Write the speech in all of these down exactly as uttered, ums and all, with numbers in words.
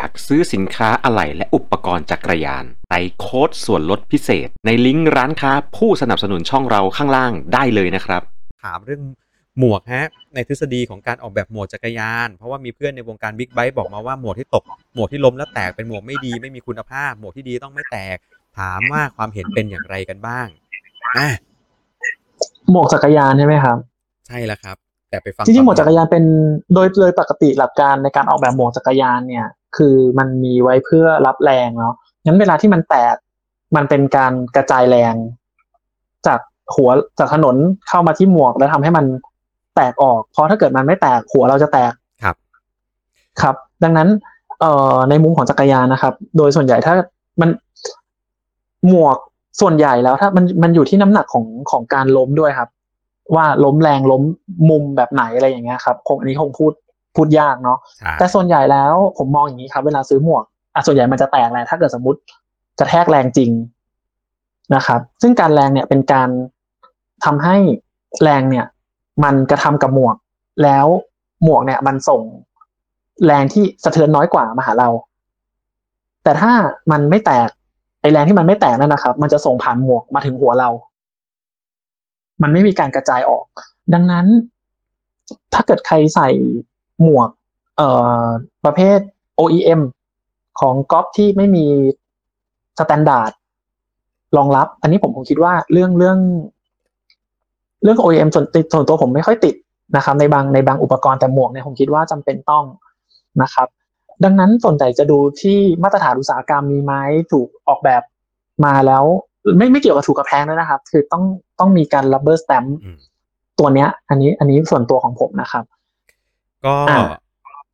อยากซื้อสินค้าอะไหล่และอุปกรณ์จักรยานใส่โค้ดส่วนลดพิเศษในลิงก์ร้านค้าผู้สนับสนุนช่องเราข้างล่างได้เลยนะครับถามเรื่องหมวกฮะในทฤษฎีของการออกแบบหมวกจักรยานเพราะว่ามีเพื่อนในวงการบิ๊กไบค์บอกมาว่าหมวกที่ตกหมวกที่ล้มแล้วแตกเป็นหมวกไม่ดีไม่มีคุณภาพหมวกที่ดีต้องไม่แตกถามว่าความเห็นเป็นอย่างไรกันบ้างอ่ะหมวกจักรยานใช่ไหมครับใช่แล้วครับแต่ไปฟังจริงๆหมวกจักรยานเป็นโดยโดยปกติหลักการในการออกแบบหมวกจักรยานเนี่ยคือมันมีไว้เพื่อรับแรงเนาะงั้นเวลาที่มันแตกมันเป็นการกระจายแรงจากหัวจากถนนเข้ามาที่หมวกแล้วทำให้มันแตกออกเพราะถ้าเกิดมันไม่แตกหัวเราจะแตกครับครับดังนั้นเอ่อในมุมของจักรยานนะครับโดยส่วนใหญ่ถ้ามันหมวกส่วนใหญ่แล้วถ้ามันมันอยู่ที่น้ำหนักของของการล้มด้วยครับว่าล้มแรงล้มมุมแบบไหนอะไรอย่างเงี้ยครับคงอันนี้คงพูดพูดยากเนาะแต่ส่วนใหญ่แล้วผมมองอย่างนี้ครับเวลาซื้อหมวกอ่ะส่วนใหญ่มันจะแตกแหละถ้าเกิดสมมุติกระแทกแรงจริงนะครับซึ่งการแรงเนี่ยเป็นการทำให้แรงเนี่ยมันกระทำกับหมวกแล้วหมวกเนี่ยมันส่งแรงที่สะเทือนน้อยกว่ามาหาเราแต่ถ้ามันไม่แตกไอแรงที่มันไม่แตกนั่นนะครับมันจะส่งผ่านหมวกมาถึงหัวเรามันไม่มีการกระจายออกดังนั้นถ้าเกิดใครใส่หมวกเอ่อประเภท โอ อี เอ็ม ของก๊อปที่ไม่มีสแตนดาร์ดรองรับอันนี้ผมคงคิดว่าเรื่องเรื่องเรื่อง โอ อี เอ็ม ส่วนส่วนตัวผมไม่ค่อยติดนะครับในบางในบางอุปกรณ์แต่หมวกเนี่ยผมคิดว่าจำเป็นต้องนะครับดังนั้นส่วนใหญ่จะดูที่มาตรฐานอุตสาหกรรมมีไหมถูกออกแบบมาแล้วไม่ไม่เกี่ยวกับถูกกับแพงด้วยนะครับคือต้องต้องมีการ rubber stamp ตัวเนี้ยอันนี้อันนี้ส่วนตัวของผมนะครับก็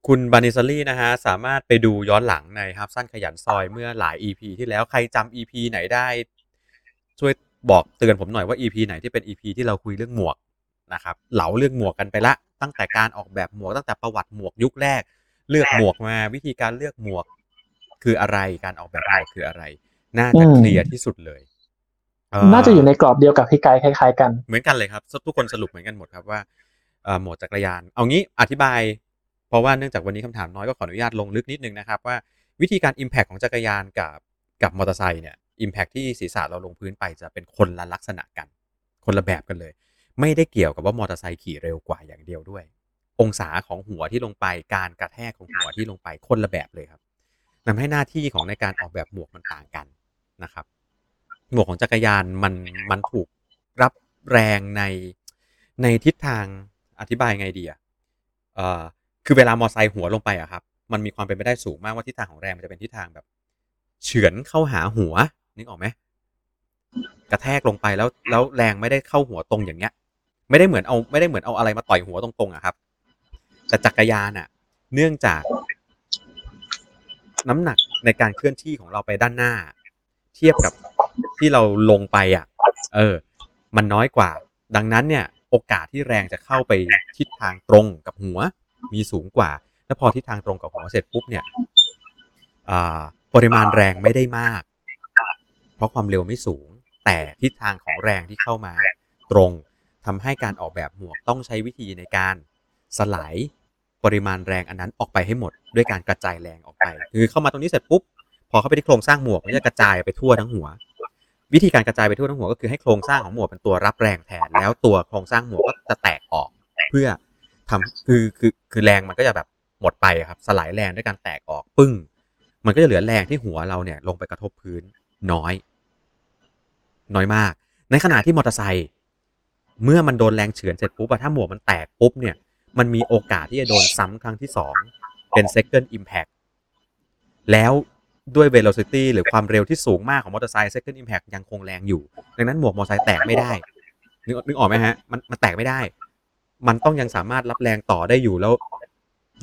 คุณบานิซารี่นะฮะสามารถไปดูย้อนหลังในฮับสั้นขยันซอยเมื่อหลาย อี พี ที่แล้วใครจำ อี พี ไหนได้ช่วยบอกเตือนผมหน่อยว่า อี พี ไหนที่เป็น อี พี ที่เราคุยเรื่องหมวกนะครับเหลาเรื่องหมวกกันไปละตั้งแต่การออกแบบหมวกตั้งแต่ประวัติหมวกยุคแรกเลือกหมวกมาวิธีการเลือกหมวกคืออะไรการออกแบบหมวกคืออะไรน่าจะเคลียร์ที่สุดเลยน่าจะอยู่ในกรอบเดียวกับพี่ไกด์คล้ายๆกันเหมือนกันเลยครับทุกคนสรุปเหมือนกันหมดครับว่าหมวกจักรยานเอางี้อธิบายเพราะว่าเนื่องจากวันนี้คำถามน้อยก็ขออนุญาตลงลึกนิดนึงนะครับว่าวิธีการ impact ของจักรยานกับกับมอเตอร์ไซค์เนี่ย impact ที่ศีรษะเราลงพื้นไปจะเป็นคนละลักษณะกันคนละแบบกันเลยไม่ได้เกี่ยวกับว่ามอเตอร์ไซค์ขี่เร็วกว่าอย่างเดียวด้วยองศาของหัวที่ลงไปการกระแทกของหัวที่ลงไปคนละแบบเลยครับทำให้หน้าที่ของในการออกแบบหมวกมันต่างกันนะครับหมวกของจักรยานมันมันถูกรับแรงในในทิศทางอธิบายไงดีอ่ะเอ่อคือเวลามอเตอร์ไซค์หัวลงไปอ่ะครับมันมีความเป็นไปได้สูงมากว่าทิศทางของแรงมันจะเป็นทิศทางแบบเฉือนเข้าหาหัวนึกออกมั้ยกระแทกลงไปแล้วแล้วแรงไม่ได้เข้าหัวตรงอย่างเงี้ยไม่ได้เหมือนเอาไม่ได้เหมือนเอาอะไรมาต่อยหัวตรงๆอ่ะครับแต่จักรยานอ่ะเนื่องจากน้ำหนักในการเคลื่อนที่ของเราไปด้านหน้าเทียบกับที่เราลงไปอ่ะเออมันน้อยกว่าดังนั้นเนี่ยโอกาสที่แรงจะเข้าไปทิศทางตรงกับหัวมีสูงกว่าแล้วพอทิศทางตรงกับหัวเสร็จปุ๊บเนี่ยอ่าปริมาณแรงไม่ได้มากเพราะความเร็วไม่สูงแต่ทิศทางของแรงที่เข้ามาตรงทำให้การออกแบบหมวกต้องใช้วิธีในการสลายปริมาณแรงอันนั้นออกไปให้หมดด้วยการกระจายแรงออกไปคือเข้ามาตรงนี้เสร็จปุ๊บพอเข้าไปที่โครงสร้างหมวกมันจะกระจายไปทั่วทั้งหัววิธีการกระจายไปทั่วทั้งหัวก็คือให้โครงสร้างของหมวกเป็นตัวรับแรงแทนแล้วตัวโครงสร้างหมวกก็จะแตกออกเพื่อทำคือคือคือแรงมันก็จะแบบหมดไปครับสลายแรงด้วยการแตกออกปึ้งมันก็จะเหลือแรงที่หัวเราเนี่ยลงไปกระทบพื้นน้อยน้อยมากในขณะที่มอเตอร์ไซค์เมื่อมันโดนแรงเฉือนเสร็จปุ๊บถ้าหมวกมันแตกปุ๊บเนี่ยมันมีโอกาสที่จะโดนซ้ำครั้งที่สองเป็น second impact แล้วด้วย velocity หรือความเร็วที่สูงมากของมอเตอร์ไซค์ second impact ยังคงแรงอยู่ดังนั้นหมวกมอเตอร์ไซค์แตกไม่ได้นึกนึกออกไหมฮะมันมันแตกไม่ได้มันต้องยังสามารถรับแรงต่อได้อยู่แล้ว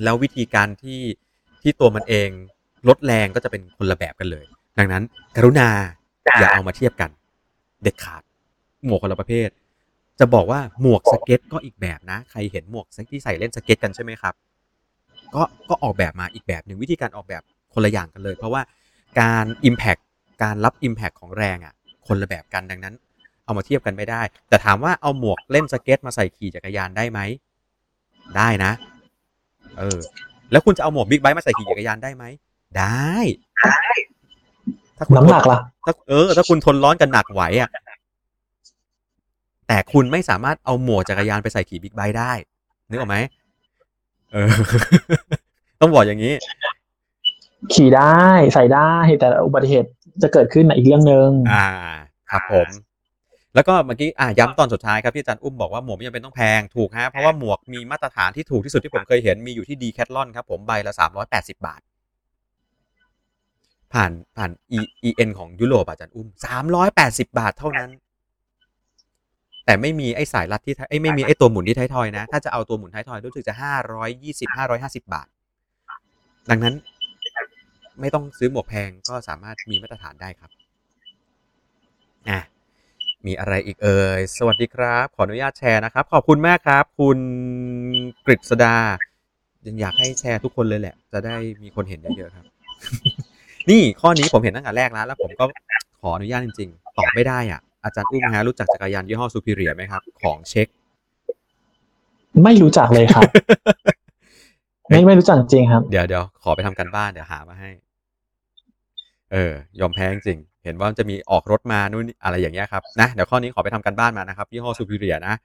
แล้ววิธีการที่ที่ตัวมันเองลดแรงก็จะเป็นคนละแบบกันเลยดังนั้นกรุณาอย่าเอามาเทียบกันเด็ดขาดหมวกคนละประเภทจะบอกว่าหมวกสเก็ตก็อีกแบบนะใครเห็นหมวกที่ใส่เล่นสเก็ตกันใช่ไหมครับก็ก็ออกแบบมาอีกแบบหนึ่งวิธีการออกแบบคนละอย่างกันเลยเพราะว่าการ impact การรับ impact ของแรงอ่ะคนละแบบกันดังนั้นเอามาเทียบกันไม่ได้แต่ถามว่าเอาหมวกเล่นสเก็ตมาใส่ขี่จักรยานได้ไหมได้นะเออแล้วคุณจะเอาหมวกบิ๊กไบค์มาใส่ขี่จักรยานได้ไหม ได้ถ้าคุณน้ำหนักล่ะเออถ้าคุณทนร้อนกันหนักไหวอ่ะแต่คุณไม่สามารถเอาหมวกจักรยานไปใส่ขี่บิ๊กไบค์ได้นึกออกไหมเออต้องบอกอย่างนี้ขี่ได้ใส่ได้แต่อุบัติเหตุจะเกิดขึ้นอีกเรื่องนึงอ่าครับผมแล้วก็เมื่อกี้อ่ะย้ำตอนสุดท้ายครับที่อาจารย์อุ้มบอกว่าหมวกไม่จำเป็นต้องแพงถูกฮะเพราะว่าหมวกมีมาตรฐานที่ถูกที่สุดที่ผมเคยเห็นมีอยู่ที่ Decathlon ครับผมใบละสามร้อยแปดสิบบาทผ่านผ่าน อี เอ็น ของยุโรปอาจารย์อุ้มสามร้อยแปดสิบบาทเท่านั้นแต่ไม่มีไอ้สายรัดที่ไอ้ไม่มีไอ้ตัวหมุนที่ท้ายทอยนะถ้าจะเอาตัวหมุนท้ายทอยรู้สึกจะห้าร้อยยี่สิบ ห้าร้อยห้าสิบบาทดังนั้นไม่ต้องซื้อหมวกแพงก็สามารถมีมาตรฐานได้ครับอ่ะมีอะไรอีกเอ่ยสวัสดีครับขออนุญาตแชร์นะครับขอบคุณมากครับคุณกฤษดายังอยากให้แชร์ทุกคนเลยแหละจะได้มีคนเห็นเยอะๆครับ นี่ข้อนี้ผมเห็นตั้งแต่แรกแล้วแล้วผมก็ขออนุญาตจริงๆตอบไม่ได้อ่ะอาจารย์อุ้มฮะรู้จักจักรยานยี่ห้อซูพิเรียไหมครับของเช็คไม่รู้จักเลยครับ ไม่ไม่รู้จักจริงครับเดี๋ยวเดี๋ยวขอไปทำกันบ้านเดี๋ยวหามาให้เออยอมแพ้จริงเห็นว่าจะมีออกรถมานู่นอะไรอย่างเงี้ยครับนะเดี๋ยวข้อนี้ขอไปทำกันบ้านมานะครับยี่ห้อซูพิเรียนะ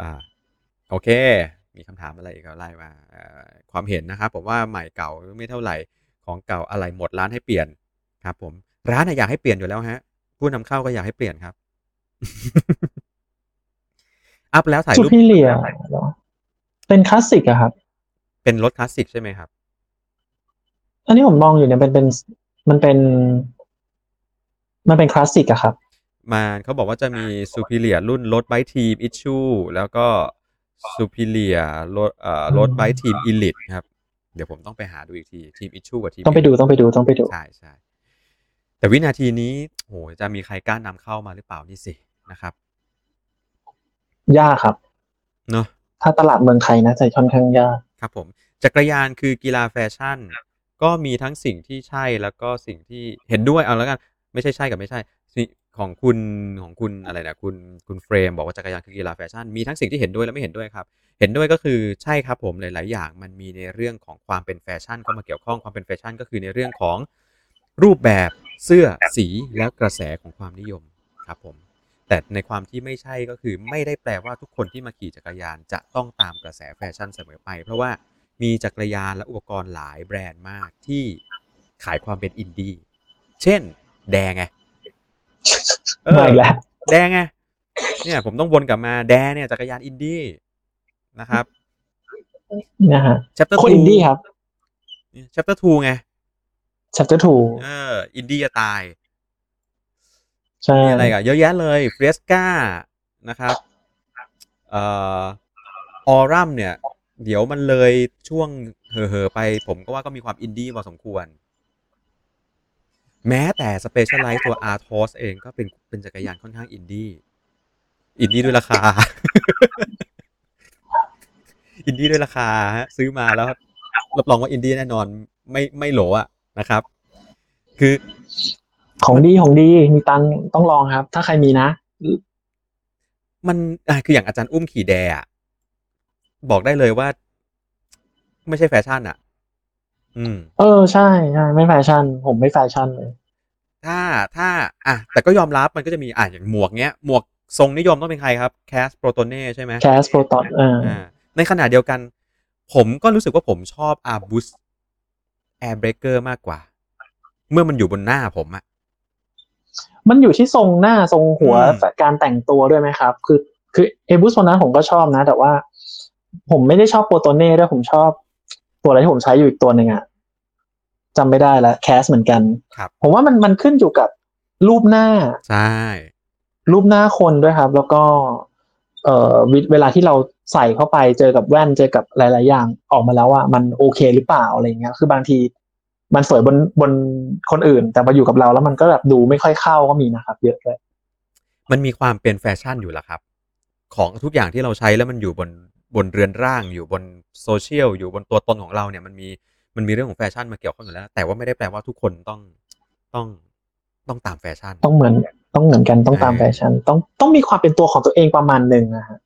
อ่าโอเคมีคำถามอะไรอีกก็ไล่มาความเห็นนะครับผมว่าใหม่เก่าไม่เท่าไหร่ของเก่าอะไรหมดร้านให้เปลี่ยนครับผมร้านอยากให้เปลี่ยนอยู่แล้วฮะผู้นำเข้าก็อยากให้เปลี่ยนครับ อัพแล้วถ่ายรูปซูพิเรียเป็นคลาสสิกอะครับเป็นรถคลาสสิกใช่ไหมครับอันนี้ผมมองอยู่เนี่ยเป็นเป็นมันเป็นมันเป็นคลาสสิกอะครับมันเขาบอกว่าจะมีซูพิเรียรุ่นรถไบค์ทีมอิชชูแล้วก็ซูพิเรียรถเอ่อรถไบค์ทีมอีลิทครับเดี๋ยวผมต้องไปหาดูอีกทีทีมอิชชูกับทีมต้องไปดูต้องไปดูต้องไปดูใช่ใช่แต่วินาทีนี้โหจะมีใครกล้านำเข้ามาหรือเปล่านี่สินะครับยากครับเนาะถ้าตลาดเมืองไทยนะจะค่อนข้างยากครับผมจักรยานคือกีฬาแฟชั่นก็มีทั้งสิ่งที่ใช่แล้วก็สิ่งที่เห็นด้วยเอาแล้วกันไม่ใช่ใช่กับไม่ใช่ของคุณของคุณอะไรนะคุณคุณเฟรมบอกว่าจักรยานคือกีฬาแฟชั่นมีทั้งสิ่งที่เห็นด้วยและไม่เห็นด้วยครับเห็นด้วยก็คือใช่ครับผมหลายๆอย่างมันมีในเรื่องของความเป็นแฟชั่นเข้ามาเกี่ยวข้องความเป็นแฟชั่นก็คือในเรื่องของรูปแบบเสื้อสีและกระแสของความนิยมครับผมแต่ในความที่ไม่ใช่ก็คือไม่ได้แปลว่าทุกคนที่มาขี่จักรยานจะต้องตามกระแสแฟชั่นเสมอไปเพราะว่ามีจักรยานและอุปกรณ์หลายแบรนด์มากที่ขายความเป็นอินดี้เช่นแดงไงเออแดงไงเนี่ยผมต้องวนกลับมาแดงเนี่ยจักรยานอินดี้นะครับนะฮะ chapter ทู อินดี้ครับ chapter ทูไง chapter ทูเอออินดี้จะตายใช่อะไรกันเยอะแยะเลยเฟรสก้านะครับเอ่อออรัมเนี่ยเดี๋ยวมันเลยช่วงเห่อๆไปผมก็ว่าก็มีความอินดี้พอสมควรแม้แต่ Specialized ตัว อาร์ ที โอ เอส เองก็เป็นเป็นจักรยานค่อนข้างอินดี้อินดี้ด้วยราคา อินดี้ด้วยราคาฮะซื้อมาแล้วรับรองว่าอินดี้แน่นอนไม่ไม่โหลอ่ะนะครับคือของดีของดีมีตังต้องลองครับถ้าใครมีนะมันคืออย่างอาจารย์อุ้มขี่แดอ่ะบอกได้เลยว่าไม่ใช่แฟชั่นอ่ะอืมเออใช่ใช่ไม่แฟชั่นผมไม่แฟชั่นเลยถ้าถ้าอ่ะแต่ก็ยอมรับมันก็จะมีอ่ะอย่างหมวกเนี้ยหมวกทรงนิยมต้องเป็นใครครับแคสโปรโตเน่ใช่ไหมแคสโปรโตเน่อ่าในขณะเดียวกันผมก็รู้สึกว่าผมชอบอาร์บูสแอร์เบรกเกอร์มากกว่าเมื่อมันอยู่บนหน้าผมอ่ะมันอยู่ที่ทรงหน้าทรงหัวการแต่งตัวด้วยไหมครับคือคืออาร์บูสตัวนั้นผมก็ชอบนะแต่ว่าผมไม่ได้ชอบโปรโตเน่ด้วยผมชอบตัวอะไรที่ผมใช้อยู่อีกตัวหนึ่งอะจำไม่ได้แล้วแคสเหมือนกันผมว่ามันมันขึ้นอยู่กับรูปหน้าใช่รูปหน้าคนด้วยครับแล้วก็เอ่อเวลาที่เราใส่เข้าไปเจอกับแว่นเจอกับหลายๆอย่างออกมาแล้วอะมันโอเคหรือเปล่าอะไรเงี้ยคือบางทีมันสวยบนบนคนอื่นแต่มาอยู่กับเราแล้วมันก็แบบดูไม่ค่อยเข้าก็มีนะครับเยอะเลยมันมีความเป็นแฟชั่นอยู่แล้วครับของทุกอย่างที่เราใช้แล้วมันอยู่บนบนเรือนร่างอยู่บนโซเชียลอยู่บนตัวตนของเราเนี่ยมันมีมันมีเรื่องของแฟชั่นมาเกี่ยวข้องอยู่แล้วแต่ว่าไม่ได้แปลว่าทุกคนต้องต้องต้องตามแฟชั่นต้องเหมือนต้องเหมือนกันต้องตามแฟชั่นต้องต้องมีความเป็นตัวของตัวเองประมาณนึงนะฮะ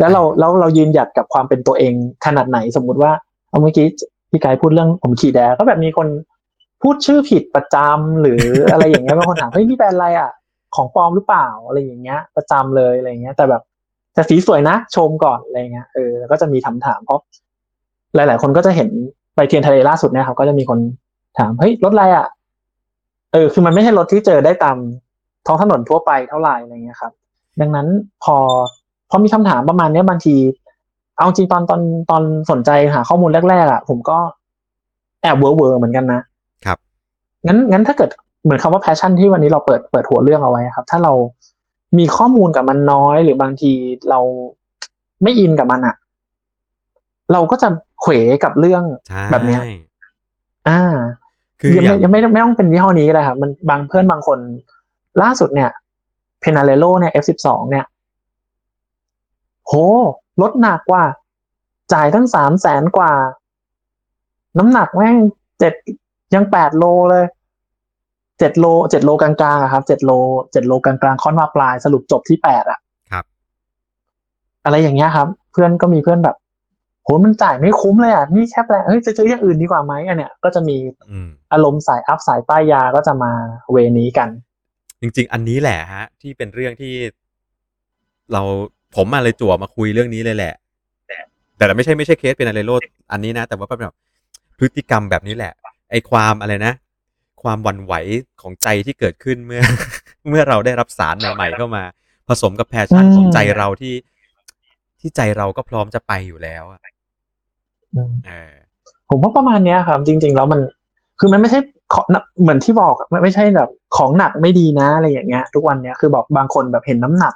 แล้วเราแล้วเรายืนหยัดกับความเป็นตัวเองขนาดไหนสมมุติว่าเอาเมื่อกี้พี่กายพูดเรื่องผมขี่แดก็แบบมีคน พูดชื่อผิดประจำหรืออะไรอย่างเงี้ยบางคนถามเฮ้ยนี่แบรนด์อะไรอ่ะของปลอมหรือเปล่าอะไรอย่างเงี้ยประจำเลยอะไรอย่างเงี้ยแต่แบบแต่สีสวยนะชมก่อนอะไรเงี้ยเออแล้วก็จะมีถามถามเพราะหลายๆคนก็จะเห็นไปเทียนทะเลล่าสุดเนี่ยครับก็จะมีคนถามเฮ้ยรถอะไรอ่ะเออคือมันไม่ใช่รถที่เจอได้ตามท้องถนนทั่วไปเท่าไหร่อะไรเงี้ยครับดังนั้นพอพอมีคำถามประมาณนี้บางทีเอาจริงตอนตอนตอนสนใจหาข้อมูลแรกๆอ่ะผมก็แอบเวอร์เวอร์เหมือนกันนะครับงั้นงั้นถ้าเกิดเหมือนคำว่า passion ที่วันนี้เราเปิดเปิดหัวเรื่องเอาไว้ครับถ้าเรามีข้อมูลกับมันน้อยหรือบางทีเราไม่อินกับมันอ่ะเราก็จะเขวกับเรื่องแบบนี้อ่าคือยังไม่ยังไม่ไม่ต้องเป็นยี่ห้อนี้ก็ได้ครับมันบางเพื่อนบางคนล่าสุดเนี่ย Pinarello เนี่ย เอฟ สิบสอง เนี่ยโหลดหนักกว่าจ่ายทั้ง สามแสน กว่าน้ำหนักแม่งเจ็ดยังแปดโลเลยเจ็ดโลเจ็ดโลกลางๆอ่ะครับเจ็ดโลเจ็ดโลกลางๆค่อนมาปลายสรุปจบที่แปดอ่ะครับอะไรอย่างเงี้ยครับเพื่อนก็มีเพื่อนแบบโหมันจ่ายไม่คุ้มเลยอ่ะนี่แค่แปลเฮ้ยจะซื้ออย่างอื่นดีกว่ามั้ยอันเนี้ยก็จะมีอารมณ์สายอัพสายป้ายยาก็จะมาเวนี้กันจริงๆอันนี้แหละฮะที่เป็นเรื่องที่เราผมมาเลยจั่วมาคุยเรื่องนี้เลยแหละแต่แต่ไม่ใช่ไม่ใช่เคสเป็นอะไรโลดอันนี้นะแต่ว่าแบบพฤติกรรมแบบนี้แหละไอ้ความอะไรนะความหวั่นไหวของใจที่เกิดขึ้นเมื่อเมื่อเราได้รับสารใหม่ๆเข้ามาผสมกับแพชชั่นของใจเราที่ที่ใจเราก็พร้อมจะไปอยู่แล้วผมว่าประมาณนี้ครับจริงๆแล้วมันคือมันไม่ใช่เหมือนที่บอกไม่ใช่แบบของหนักไม่ดีนะอะไรอย่างเงี้ยทุกวันเนี้ยคือบอกบางคนแบบเห็นน้ำหนัก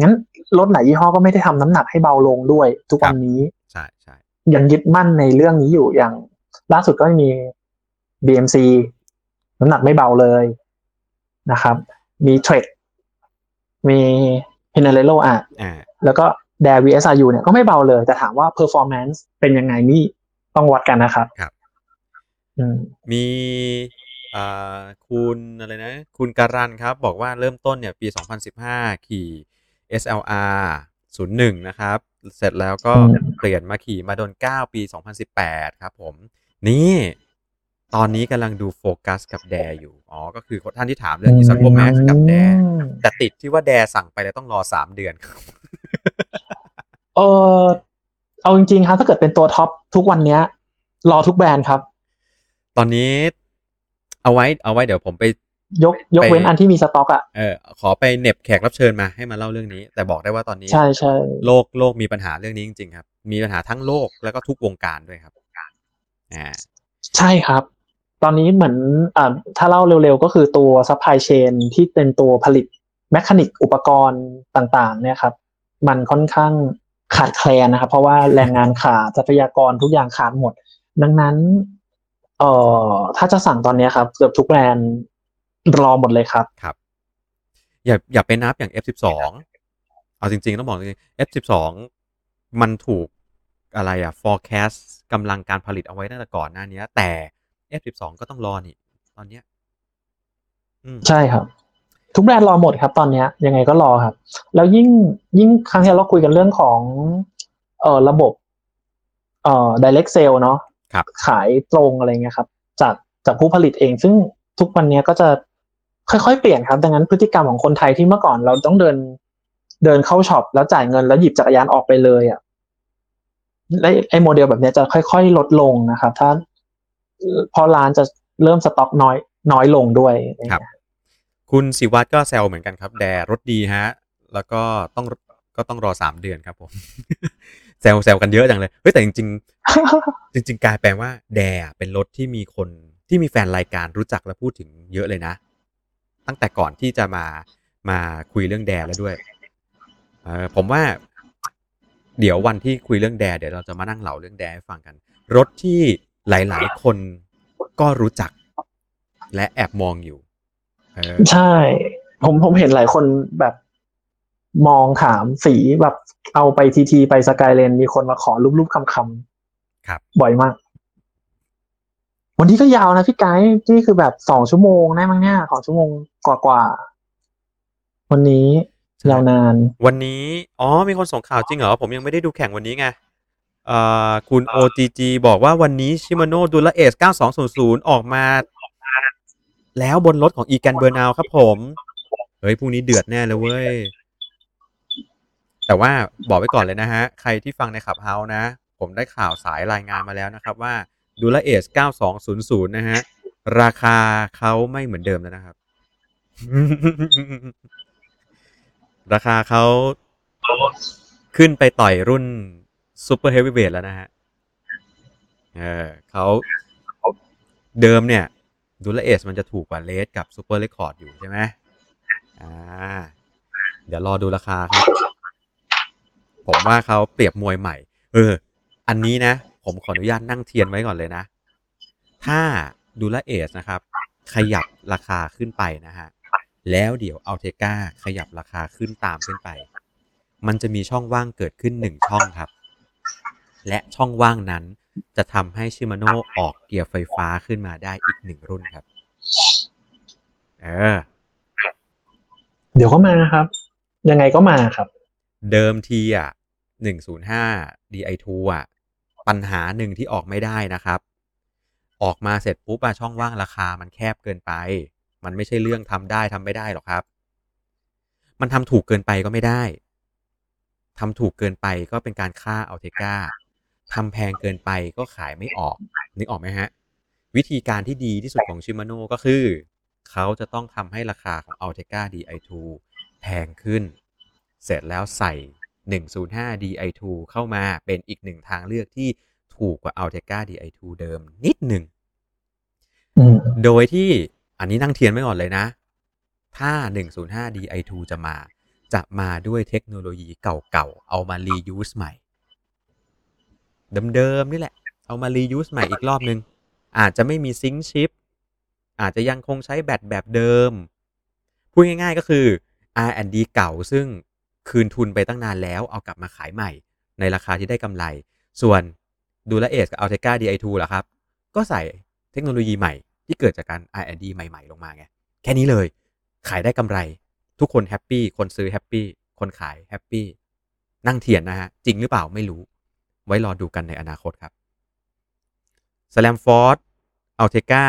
งั้นรถหลายยี่ห้อก็ไม่ได้ทำน้ำหนักให้เบาลงด้วยทุกวันนี้ใช่ใช่ยังยึดมั่นในเรื่องนี้อยู่อย่างล่าสุดก็มี บี เอ็ม ซี น้ำหนักไม่เบาเลยนะครับมี Trek มี Pinarello อ่ะแล้วก็แดร์ วี เอส อาร์ ยู เนี่ยก็ไม่เบาเลยแต่ถามว่า performance เป็นยังไงนี่ต้องวัดกันนะครับครับมีอ่าคุณอะไรนะคุณการันครับบอกว่าเริ่มต้นเนี่ยปีสองพันสิบห้าขี่ เอส แอล อาร์ ศูนย์หนึ่งนะครับเสร็จแล้วก็เปลี่ยนมาขี่มาโดนเก้าปีสองพันสิบแปดครับผมนี่ตอนนี้กำลังดูโฟกัสกับแดร์อยู่อ๋อก็คือท่านที่ถามเรื่องอีซัคโกแมสกับแดร์แต่ติดที่ว่าแดร์สั่งไปแล้วต้องรอสามเดือนครับเออเอาจริงๆครับถ้าเกิดเป็นตัวท็อปทุกวันนี้รอทุกแบรนด์ครับตอนนี้เอาไว้เอาไว้เดี๋ยวผมไปยกยกเว้นอันที่มีสต็อกอ่ะเออขอไปเน็บแขกรับเชิญมาให้มาเล่าเรื่องนี้แต่บอกได้ว่าตอนนี้ใช่ใช่โลกโลกมีปัญหาเรื่องนี้จริงๆครับมีปัญหาทั้งโลกแล้วก็ทุกวงการด้วยครับอ่าใช่ครับตอนนี้เหมือนอ่าถ้าเล่าเร็วๆก็คือตัวซัพพลายเชนที่เป็นตัวผลิตแมคานิกอุปกรณ์ต่างๆเนี่ยครับมันค่อนข้างขาดแคลนนะครับเพราะว่าแรงงานขาดทรัพยากรทุกอย่างขาดหมดดังนั้นเอ่อถ้าจะสั่งตอนนี้ครับเกือบทุกแบรนด์รอหมดเลยครับครับอย่าอย่าไปนับอย่าง เอฟ สิบสอง เอาจริงๆต้องบอกจริงๆ เอฟ สิบสอง มันถูกอะไรอ่ะ forecast กำลังการผลิตเอาไว้ตั้งแต่ก่อนหน้านี้แต่ เอฟ สิบสอง ก็ต้องรอนี่ตอนเนี้ยใช่ครับทุกแบรนด์รอหมดครับตอนนี้ยังไงก็รอครับแล้วยิ่งยิ่งครั้งที่เราคุยกันเรื่องของเอ่อระบบเอ่อ direct sale เนาะขายตรงอะไรเงี้ยครับจากจากผู้ผลิตเองซึ่งทุกวันนี้ก็จะค่อยๆเปลี่ยนครับดังนั้นพฤติกรรมของคนไทยที่เมื่อก่อนเราต้องเดินเดินเข้าช็อปแล้วจ่ายเงินแล้วหยิบจักรยานออกไปเลยอ่ะและไอ้โมเดลแบบนี้จะค่อยๆลดลงนะครับถ้าพอร้านจะเริ่มสต็อกน้อยน้อยลงด้วยครับคุณศิวัตรก็แซวเหมือนกันครับแดรรถดีฮะแล้วก็ต้องก็ต้องรอสามเดือนครับผมแซวแซวกันเยอะจังเลยเฮ้ยแต่จริงๆจริงๆกลายแปลว่าแดรเป็นรถที่มีคนที่มีแฟนรายการรู้จักและพูดถึงเยอะเลยนะตั้งแต่ก่อนที่จะมามาคุยเรื่องแดรแล้วด้วยเออผมว่าเดี๋ยววันที่คุยเรื่องแดรเดี๋ยวเราจะมานั่งเล่าเรื่องแดรให้ฟังกันรถที่หลายๆคนก็รู้จักและแอบมองอยู่ใช่ผมผมเห็นหลายคนแบบมองถามสีแบบเอาไปทีทีไปสกายเลนมีคนมาขอรูปๆคำๆครับบ่อยมากวันนี้ก็ยาวนะพี่ไกด์ที่คือแบบสองชั่วโมงได้มั้งเนี่ยสองชั่วโมงกว่าๆวันนี้ยาวนานวันนี้อ๋อมีคนส่งข่าวจริงเหรอผมยังไม่ได้ดูแข่งวันนี้ไงเอ่อคุณ โอ จี จี บอกว่าวันนี้ Shimano Dura-Ace เก้าสองศูนย์ศูนย์ออกมา แล้วบนรถของอีแกนเบอร์นาวครับผมเฮ้ยพรุ่งนี้เดือดแน่เลยเว้ยแต่ว่าบอกไว้ก่อนเลยนะฮะใครที่ฟังในขับเฮานะผมได้ข่าวสายรายงานมาแล้วนะครับว่าดูลาเอสเก้าสองศูนย์ศูนย์นะฮะราคาเขาไม่เหมือนเดิมแล้วนะครับ ราคาเขาขึ้นไปต่อยรุ่นซูเปอร์เฮฟวีเวทแล้วนะฮะเออเขาเดิมเนี่ยดูลาเอสมันจะถูกกว่าเลสกับซูเปอร์เรคคอร์ดอยู่ใช่ไหมอ่าเดี๋ยวรอดูราคาครับผมว่าเขาเปรียบมวยใหม่เอออันนี้นะผมขออนุญาตนั่งเทียนไว้ก่อนเลยนะถ้าดูลาเอสนะครับขยับราคาขึ้นไปนะฮะแล้วเดี๋ยวอัลเทก้าขยับราคาขึ้นตามขึ้นไปมันจะมีช่องว่างเกิดขึ้นหนึ่งช่องครับและช่องว่างนั้นจะทำให้ชิมาโน่ออกเกียร์ไฟฟ้าขึ้นมาได้อีกหนึ่งรุ่นครับเออเดี๋ยวก็มาครับยังไงก็มาครับเดิมทีอ่ะหนึ่งศูนย์ห้า ดี ไอ ทู อ่ะปัญหาหนึ่งที่ออกไม่ได้นะครับออกมาเสร็จปุ๊บอ่ะช่องว่างราคามันแคบเกินไปมันไม่ใช่เรื่องทำได้ทำไม่ได้หรอกครับมันทำถูกเกินไปก็ไม่ได้ทำถูกเกินไปก็เป็นการฆ่าอัลเทก้าทำแพงเกินไปก็ขายไม่ออกนึกออกไหมฮะวิธีการที่ดีที่สุดของชิมาโน่ก็คือเขาจะต้องทำให้ราคาของอัลเทก้า ดี ไอ ทู แพงขึ้นเสร็จแล้วใส่หนึ่งศูนย์ห้า ดี ไอ ทู เข้ามาเป็นอีกหนึ่งทางเลือกที่ถูกกว่า Altega ดี ไอ ทู เดิมนิดหนึ่งโดยที่อันนี้นั่งเทียนไว้ก่อนเลยนะถ้าหนึ่งศูนย์ห้า ดี ไอ ทู จะมาจะมาด้วยเทคโนโลยีเก่าๆเอามา reuse ใหม่เดิมๆนี่แหละเอามา reuse ใหม่อีกรอบนึงอาจจะไม่มีซิงค์ชิปอาจจะยังคงใช้แบตแบบเดิมพูดง่ายๆก็คือ อาร์ แอนด์ ดี เก่าซึ่งคืนทุนไปตั้งนานแล้วเอากลับมาขายใหม่ในราคาที่ได้กำไรส่วนดูแลเอสกับ Altega ดี ไอ ทู ล่ะครับก็ใส่เทคโนโลยีใหม่ที่เกิดจากการ อาร์ แอนด์ ดี ใหม่ๆลงมาไงแค่นี้เลยขายได้กำไรทุกคนแฮปปี้คนซื้อแฮปปี้คนขายแฮปปี้นั่งเถียงนะฮะจริงหรือเปล่าไม่รู้ไว้รอดูกันในอนาคตครับ Slamford Altega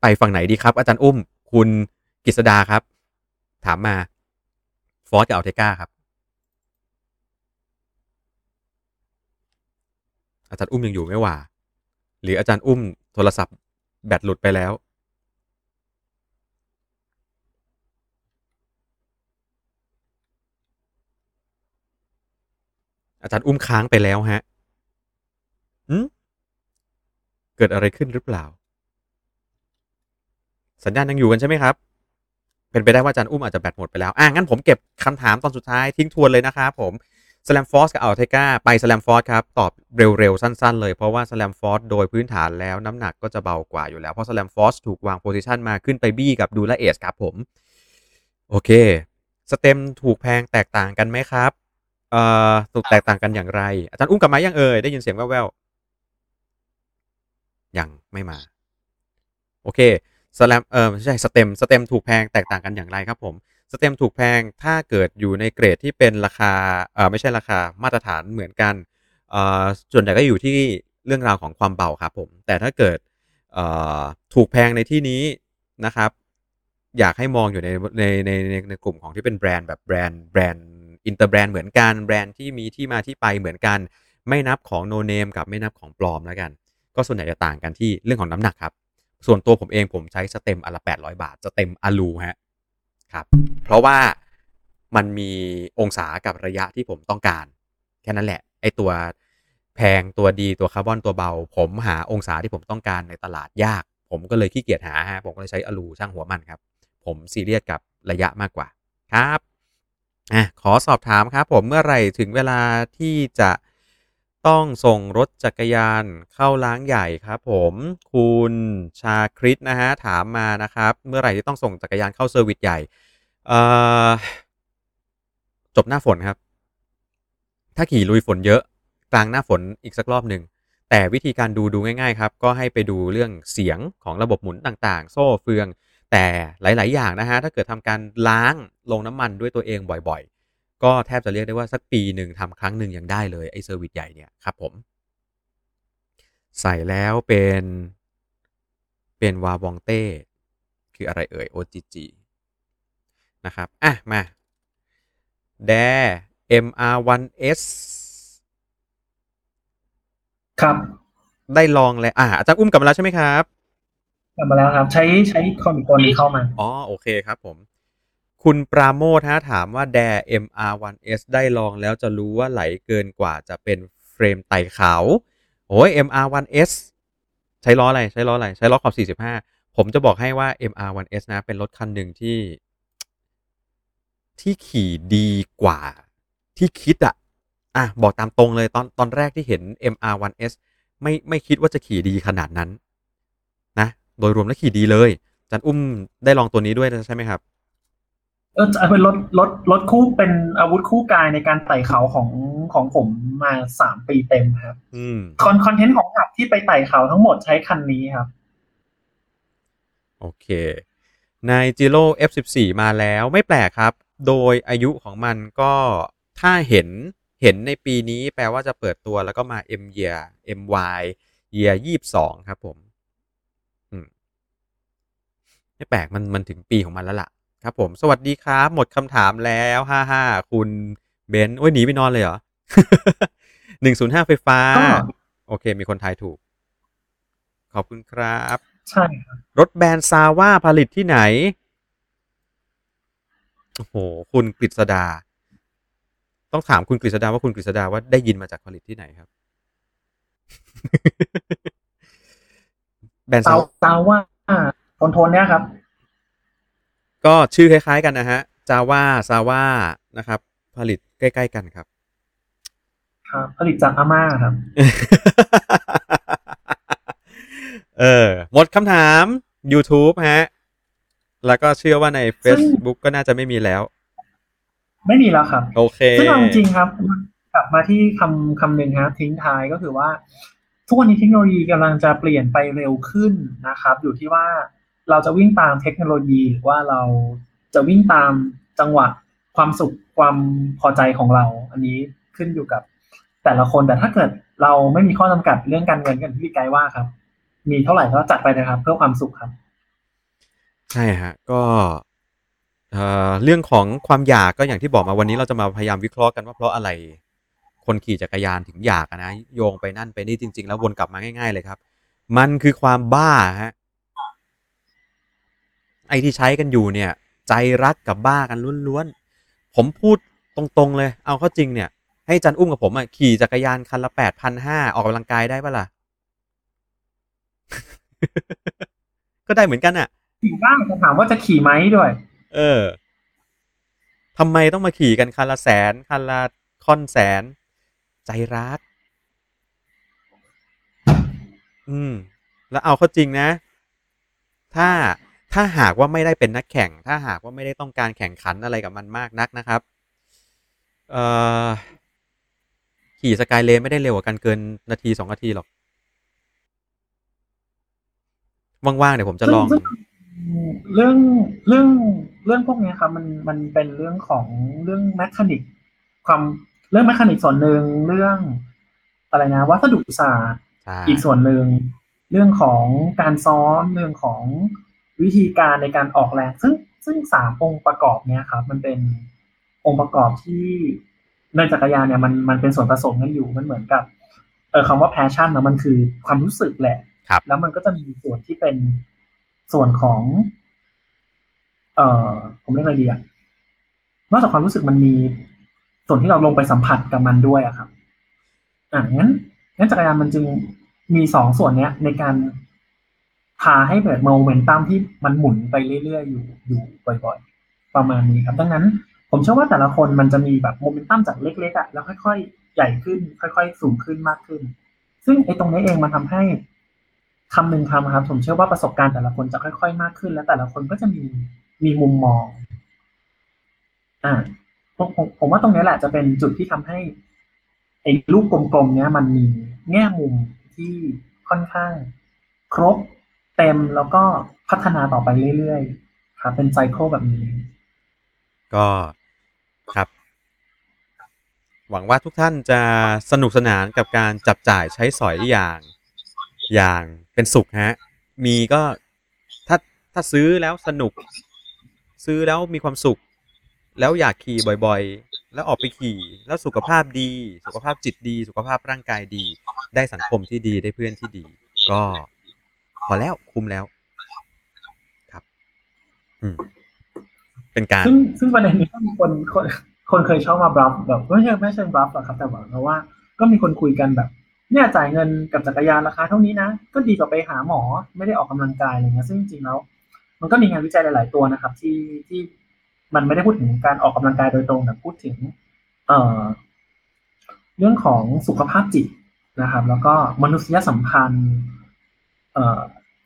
ไปฝั่งไหนดีครับอาจารย์อุ้มคุณกฤษดาครับถามมาฟอร์ดกับอัลเทก้าครับอาจารย์อุ้มยังอยู่ไหมว่าหรืออาจารย์อุ้มโทรศัพท์แบตหลุดไปแล้วอาจารย์อุ้มค้างไปแล้วฮะอืมเกิดอะไรขึ้นหรือเปล่าสัญญาณยังอยู่กันใช่ไหมครับเป็นไปได้ว่าอาจารย์อุ้มอาจจะแบตหมดไปแล้วอ่ะงั้นผมเก็บคำถามตอนสุดท้ายทิ้งทวนเลยนะครับผม Slamford กับ Altega ไป Slamford ครับตอบเร็วๆสั้นๆเลยเพราะว่า Slamford โดยพื้นฐานแล้วน้ำหนักก็จะเบากว่าอยู่แล้วเพราะ Slamford ถูกวางโพซิชั่นมาขึ้นไปบี้กับดูลาเอสครับผมโอเคสเต็มถูกแพงแตกต่างกันไหมครับเอ่อถูกแตกต่างกันอย่างไรอาจารย์อุ้มกลับมายังเอ่ยได้ยินเสียงแว่วๆยังไม่มาโอเคสแลมเออไม่ใช่สเต็มสเต็มถูกแพงแตกต่างกันอย่างไรครับผมสเต็มถูกแพงถ้าเกิดอยู่ในเกรดที่เป็นราคาเออไม่ใช่ราคามาตรฐานเหมือนกันเออส่วนใหญ่ก็อยู่ที่เรื่องราวของความเบาครับผมแต่ถ้าเกิดเออถูกแพงในที่นี้นะครับอยากให้มองอยู่ในในในในในกลุ่มของที่เป็นแบรนด์แบบแบรนด์แบรนด์อินเตอร์แบรนด์เหมือนกันแบรนด์ที่มีที่มาที่ไปเหมือนกันไม่นับของโนเนมกับไม่นับของปลอมแล้วกันก็ส่วนใหญ่จะต่างกันที่เรื่องของน้ำหนักครับส่วนตัวผมเองผมใช้สเต็มอันละแปดร้อยบาทสเต็มอลูฮะครับเพราะว่ามันมีองศากับระยะที่ผมต้องการแค่นั้นแหละไอตัวแพงตัวดีตัวคาร์บอนตัวเบาผมหาองศาที่ผมต้องการในตลาดยากผมก็เลยขี้เกียจหาฮะผมก็เลยใช้อลูช่างหัวมันครับผมซีเรียสกับระยะมากกว่าครับอ่ะขอสอบถามครับผมเมื่อไหร่ถึงเวลาที่จะต้องส่งรถจักรยานเข้าล้างใหญ่ครับผมคุณชาคริสนะฮะถามมานะครับเมื่อไหร่ที่ต้องส่งจักรยานเข้าเซอร์วิสใหญ่จบหน้าฝนครับถ้าขี่ลุยฝนเยอะกลางหน้าฝนอีกสักรอบหนึ่งแต่วิธีการดูดูง่ายๆครับก็ให้ไปดูเรื่องเสียงของระบบหมุนต่างๆโซ่เฟืองแต่หลายๆอย่างนะฮะถ้าเกิดทำการล้างลงน้ำมันด้วยตัวเองบ่อยๆก็แทบจะเรียกได้ว่าสักปีหนึ่งทำครั้งหนึ่งยังได้เลยไอ้เซอร์วิสใหญ่เนี่ยครับผมใส่แล้วเป็นเป็นวาวองเต้ คืออะไรเอ่ย โอ จี จี นะครับอ่ะมา Dare เอ็ม อาร์ วัน เอส ครับได้ลองแล้วอ่ะอาจารย์อุ้มกลับมาแล้วใช่ไหมครับกลับมาแล้วครับใช้ใช้คอมตัวนี้เข้ามาอ๋อโอเคครับผมคุณปราโมทฮะถามว่า Dare เอ็ม อาร์ วัน เอส ได้ลองแล้วจะรู้ว่าไหลเกินกว่าจะเป็นเฟรมไต่เขาโอ้ย เอ็ม อาร์ วัน เอส ใช้ล้ออะไรใช้ล้ออะไรใช้ล้อขอบสี่สิบห้าผมจะบอกให้ว่า เอ็ม อาร์ วัน เอส นะเป็นรถคันหนึ่งที่ที่ขี่ดีกว่าที่คิดอ่ะอ่ะบอกตามตรงเลยตอนตอนแรกที่เห็น เอ็ม อาร์ วัน เอส ไม่ไม่คิดว่าจะขี่ดีขนาดนั้นนะโดยรวมแล้วขี่ดีเลยอาจารย์อุ้มได้ลองตัวนี้ด้วยใช่ไหมครับเออเป็นรถรถรถคู่เป็นอาวุธคู่กายในการไต่เขาของของผมมาสามปีเต็มครับอืมคอนคอนเทนต์ของขับที่ไปไต่เขาทั้งหมดใช้คันนี้ครับโอเคนายจิโร่ เอฟ สิบสี่ มาแล้วไม่แปลกครับโดยอายุของมันก็ถ้าเห็นเห็นในปีนี้แปลว่าจะเปิดตัวแล้วก็มา M year MY year ยี่สิบสองครับผมอืมไม่แปลกมันมันถึงปีของมันแล้วล่ะครับผมสวัสดีครับหมดคำถามแล้วห้าสิบห้าคุณเบนซ์โอ้ยหนีไปนอนเลยเหรอหนึ่งศูนย์ห้าไฟฟ้าโอเคมีคนทายถูกขอบคุณครับใช่ครับรถแบรนด์ซาว่าผลิตที่ไหนโอ้โหคุณกฤษดาต้องถามคุณกฤษดาว่าคุณกฤษดาว่าได้ยินมาจากผลิตที่ไหนครับแบรนด์ซาซาว่าทนทนเนี่ยครับก็ชื่อคล้ายๆกันนะฮะจาว่าซาว่านะครับผลิตใกล้ๆกันครับครับผลิตจากอาม่าครับ เออหมดคำถาม YouTube ฮะแล้วก็เชื่อว่าใน Facebook ก็น่าจะไม่มีแล้วไม่มีแล้วครับโอเคซึ่งจริงๆครับกลับมาที่คำคำหนึ่งฮะทิ้งท้ายก็คือว่าทุกวันนี้เทคโนโลยีกำลังจะเปลี่ยนไปเร็วขึ้นนะครับอยู่ที่ว่าเราจะวิ่งตามเทคโนโลยีหรือว่าเราจะวิ่งตามจังหวะความสุขความพอใจของเราอันนี้ขึ้นอยู่กับแต่ละคนแต่ถ้าเกิดเราไม่มีข้อจำกัดเรื่องการเงินกันที่พี่ไกด์ว่าครับมีเท่าไหร่ก็จัดไปนะครับเพื่อความสุขครับใช่ฮะก็เอ่อเรื่องของความอยากก็อย่างที่บอกมาวันนี้เราจะมาพยายามวิเคราะห์กันว่าเพราะอะไรคนขี่จักรยานถึงอยากนะโยงไปนั่นไปนี่จริงๆแล้ววนกลับมาง่ายๆเลยครับมันคือความบ้าฮะไอ้ที่ใช้กันอยู่เนี่ยใจรักกับบ้ากันล้วนๆผมพูดตรงๆเลยเอาเข้าจริงเนี่ยให้จันอุ้มกับผมอ่ะขี่จักรยานคันละ แปดพันห้าร้อย ออกกำลังกายได้ป่ะล่ะ ก็ได้เหมือนกันอ่ะขี่บ้างจะถามว่าจะขี่ไหมด้วยเออทำไมต้องมาขี่กันคันละแสนคันละค่อนแสนใจรักอืมแล้วเอาเข้าจริงนะถ้าถ้าหากว่าไม่ได้เป็นนักแข่งถ้าหากว่าไม่ได้ต้องการแข่งขันอะไรกับมันมากนักนะครับเอ่อขี่สกายเลนไม่ได้เร็วกว่ากันเกินนาทีสองนาทีหรอกว่างๆเดี๋ยวผมจะลองเรื่องเรื่องเรื่องพวกนี้ครับมันมันเป็นเรื่องของเรื่องแมคานิกความเรื่องแมคานิกส่วนหนึ่งเรื่องอะไรนะวัสดุศาสตร์อีกส่วนหนึ่งเรื่องของการซ้อมเรื่องของวิธีการในการออกแรงซึ่งซึ่งสามองค์ประกอบเนี้ยครับมันเป็นองค์ประกอบที่ในจักรยานเนี่ยมันมันเป็นส่วนผสมกันอยู่มันเหมือนกับเออคำว่า passion นะมันคือความรู้สึกแหละแล้วมันก็จะมีส่วนที่เป็นส่วนของเอ่อผมเรียกอะไรดีอ่ะนอกจากความรู้สึกมันมีส่วนที่เราลงไปสัมผัสกับมันด้วยอะครับอ่ะงั้นงั้นจักรยานมันจึงมีสองส่วนเนี้ยในการพาให้เกิดโมเมนตัมที่มันหมุนไปเรื่อยๆอยู่อยู่บ่อยๆประมาณนี้ครับดังนั้นผมเชื่อว่าแต่ละคนมันจะมีแบบโมเมนตัมจากเล็กๆอ่ะแล้วค่อยๆใหญ่ขึ้นค่อยๆสูงขึ้นมากขึ้นซึ่งไอ้ตรงนี้เองมันทำให้คำหนึ่งคำครับผมเชื่อว่าประสบการณ์แต่ละคนจะค่อยๆมากขึ้นและแต่ละคนก็จะมีมีมุมมองอ่าผมผมผมว่าตรงนี้แหละจะเป็นจุดที่ทำให้ไอ้ลูกกลมๆเนี้ยมันมีแง่มุมที่ค่อนข้างครบเต็มแล้วก็พัฒนาต่อไปเรื่อยๆครับเป็นไซเคิลแบบนี้ก็ครับหวังว่าทุกท่านจะสนุกสนานกับการจับจ่ายใช้สอยอย่างอย่างเป็นสุขฮะมีก็ถ้า ถ้าซื้อแล้วสนุกซื้อแล้วมีความสุขแล้วอยากขี่บ่อยๆแล้วออกไปขี่แล้วสุขภาพดีสุขภาพจิตดีสุขภาพร่างกายดีได้สังคมที่ดีได้เพื่อนที่ดีก็พอแล้วคุ้มแล้วครับอืมเป็นการซึ่งซึ่งประเด็นนี้ก็มีคนคนคนเคยชอบมาบลัฟแบบไม่ใช่ไม่ใช่บลัฟหรอกครับแต่บอกเพราะว่าก็มีคนคุยกันแบบเนี่ยจ่ายเงินกับจักรยานราคาเท่านี้นะก็ดีกว่าไปหาหมอไม่ได้ออกกำลังกายอะไรเงี้ยซึ่งจริงๆแล้วมันก็มีงานวิจัยหลายๆตัวนะครับที่ที่มันไม่ได้พูดถึงการออกกำลังกายโดยตรงแต่พูดถึง เอ่อ เรื่องของสุขภาพจิตนะครับแล้วก็มนุษยสัมพันธ์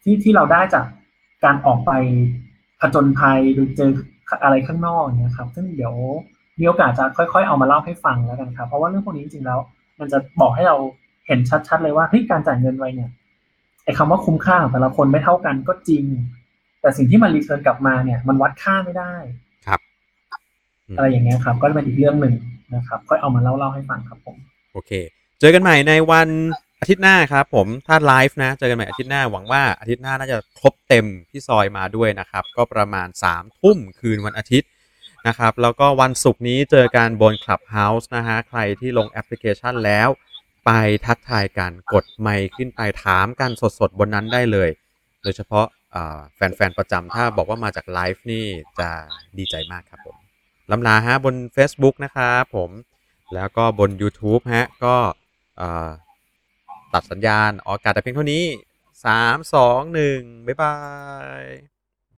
ที่ที่เราได้จากการออกไปผจญภัยหรือเจออะไรข้างนอกเนี่ยครับซึ่งเดี๋ยวมีโอกาสจะค่อยๆเอามาเล่าให้ฟังแล้วกันครับเพราะว่าเรื่องพวกนี้จริงๆแล้วมันจะบอกให้เราเห็นชัดๆเลยว่าเฮ้ยการจ่ายเงินไวเนี่ยไอ้คำว่าคุ้มค่าของแต่ละคนไม่เท่ากันก็จริงแต่สิ่งที่มันรีเทิร์นกลับมาเนี่ยมันวัดค่าไม่ได้ครับอะไรอย่างเงี้ยครับก็จะเป็นอีกเรื่องหนึ่งนะครับค่อยเอามาเล่าเล่าให้ฟังครับผมโอเคเจอกันใหม่ในวันอาทิตย์หน้าครับผมถ้าไลฟ์นะเจอกันใหม่อาทิตย์หน้าหวังว่าอาทิตย์หน้าน่าจะครบเต็มพี่ซอยมาด้วยนะครับก็ประมาณสามทุ่มคืนวันอาทิตย์นะครับแล้วก็วันศุกร์นี้เจอกันบน Clubhouse นะฮะใครที่ลงแอปพลิเคชันแล้วไปทักทายกันกดไมค์ขึ้นไปถามกันสดๆบนนั้นได้เลยโดยเฉพาะแฟนๆประจำถ้าบอกว่ามาจากไลฟ์นี่จะดีใจมากครับผมลำลาฮะบน Facebook นะครับผมแล้วก็บน YouTube ฮะก็ตัดสัญญาณออกอากาศแต่เพียงเท่านี้สาม สอง หนึ่งบ๊ายบาย